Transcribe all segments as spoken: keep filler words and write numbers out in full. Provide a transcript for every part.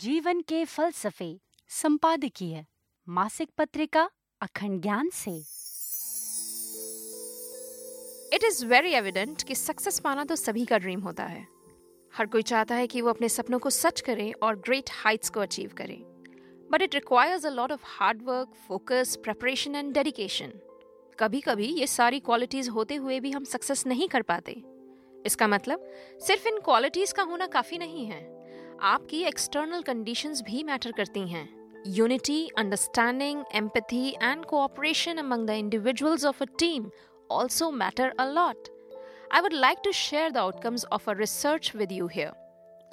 जीवन के फलसफे संपादकीय मासिक पत्रिका अखंड ज्ञान से। इट इज वेरी एविडेंट कि सक्सेस पाना तो सभी का ड्रीम होता है। हर कोई चाहता है कि वो अपने सपनों को सच करे और ग्रेट हाइट्स को अचीव करे, but it requires a lot of hard work, focus, preparation and dedication. कभी कभी ये सारी क्वालिटीज होते हुए भी हम सक्सेस नहीं कर पाते। इसका मतलब सिर्फ इन क्वालिटीज का होना काफी नहीं है, आपकी एक्सटर्नल कंडीशंस भी मैटर करती हैं। Unity, understanding, empathy and cooperation among the individuals of a team also matter a lot. I would like to share the outcomes of a research with you here.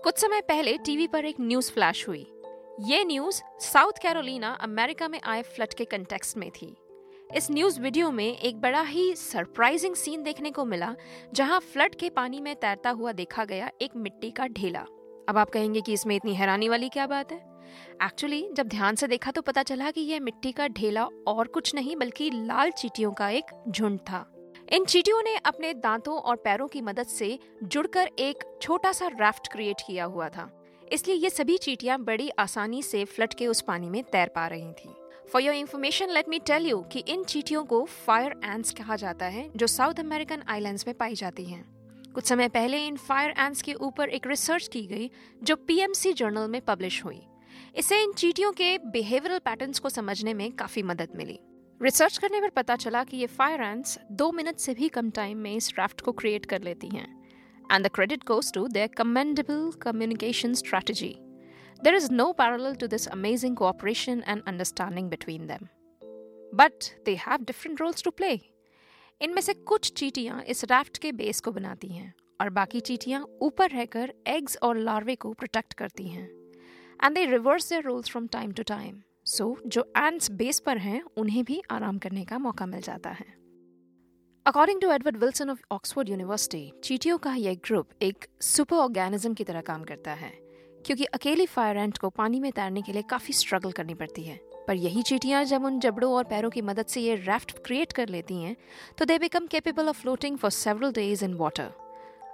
कुछ समय पहले TV पर एक news flash हुई। ये news south Carolina, America में आए flood के कंटेक्स्ट में थी। इस न्यूज़ वीडियो में एक बड़ा ही सरप्राइजिंग सीन देखने को मिला, जहां फ्लड के पानी में तैरता हुआ देखा गया एक मिट्टी का ढेला। अब आप कहेंगे कि इसमें इतनी हैरानी वाली क्या बात है। एक्चुअली जब ध्यान से देखा तो पता चला कि यह मिट्टी का ढेला और कुछ नहीं बल्कि लाल चींटियों का एक झुंड था। इन चींटियों ने अपने दांतों और पैरों की मदद से जुड़कर एक छोटा सा राफ्ट क्रिएट किया हुआ था, इसलिए ये सभी चींटियां बड़ी आसानी से फ्लड के उस पानी में तैर पा रही थी। For your information let me tell you कि इन चींटियों को फायर एंट्स कहा जाता है, जो साउथ अमेरिकन आइलैंड्स में पाई जाती हैं। कुछ समय पहले इन फायर एंट्स के ऊपर एक रिसर्च की गई, जो पीएमसी जर्नल में पब्लिश हुई। इससे इन चींटियों के बिहेवियरल पैटर्न्स को समझने में काफी मदद मिली। रिसर्च करने पर पता चला कि ये फायर एंट्स दो मिनट से भी कम टाइम में इस राफ्ट को क्रिएट कर लेती हैं। And the credit goes to their commendable communication strategy. There is no parallel to this amazing cooperation and understanding between them, but they have different roles to play. इनमें से कुछ चींटियां इस राफ्ट के बेस को बनाती हैं और बाकी चींटियां ऊपर रहकर एग्स और लार्वे को प्रोटेक्ट करती हैं। And they reverse their roles from time to time, so जो एंट्स बेस पर हैं उन्हें भी आराम करने का मौका मिल जाता है। According to Edward Wilson of Oxford university, चींटियों का यह ग्रुप एक सुपर ऑर्गेनिज्म की तरह काम करता है, क्योंकि अकेली फायर एंट को पानी में तैरने के लिए काफ़ी स्ट्रगल करनी पड़ती है। पर यही चींटियां जब उन जबड़ों और पैरों की मदद से ये राफ्ट क्रिएट कर लेती हैं, तो they become capable of floating for several days in water.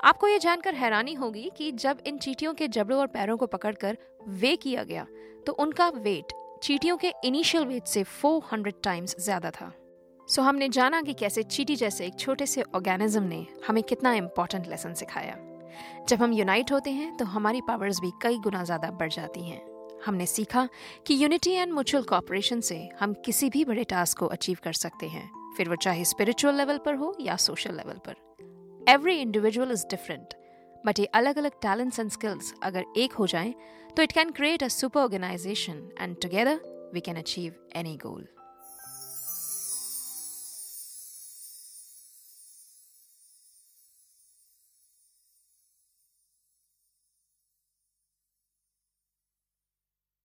आपको ये जानकर हैरानी होगी कि जब इन चींटियों के जबड़ों और पैरों को पकड़कर वे किया गया, तो उनका वेट चींटियों के इनिशियल वेट से चार सौ टाइम्स ज़्यादा था। सो हमने जाना कि कैसे चींटी जैसे एक छोटे से ऑर्गेनिज्म ने हमें कितना इम्पोर्टेंट लेसन सिखाया। जब हम यूनाइट होते हैं तो हमारी पावर्स भी कई गुना ज़्यादा बढ़ जाती हैं। हमने सीखा कि यूनिटी एंड म्यूचुअल कोऑपरेशन से हम किसी भी बड़े टास्क को अचीव कर सकते हैं, फिर वो चाहे स्पिरिचुअल लेवल पर हो या सोशल लेवल पर। Every individual is different, but ये अलग अलग टैलेंट्स एंड स्किल्स अगर एक हो जाएं तो it can create a super organisation and together we can achieve any goal.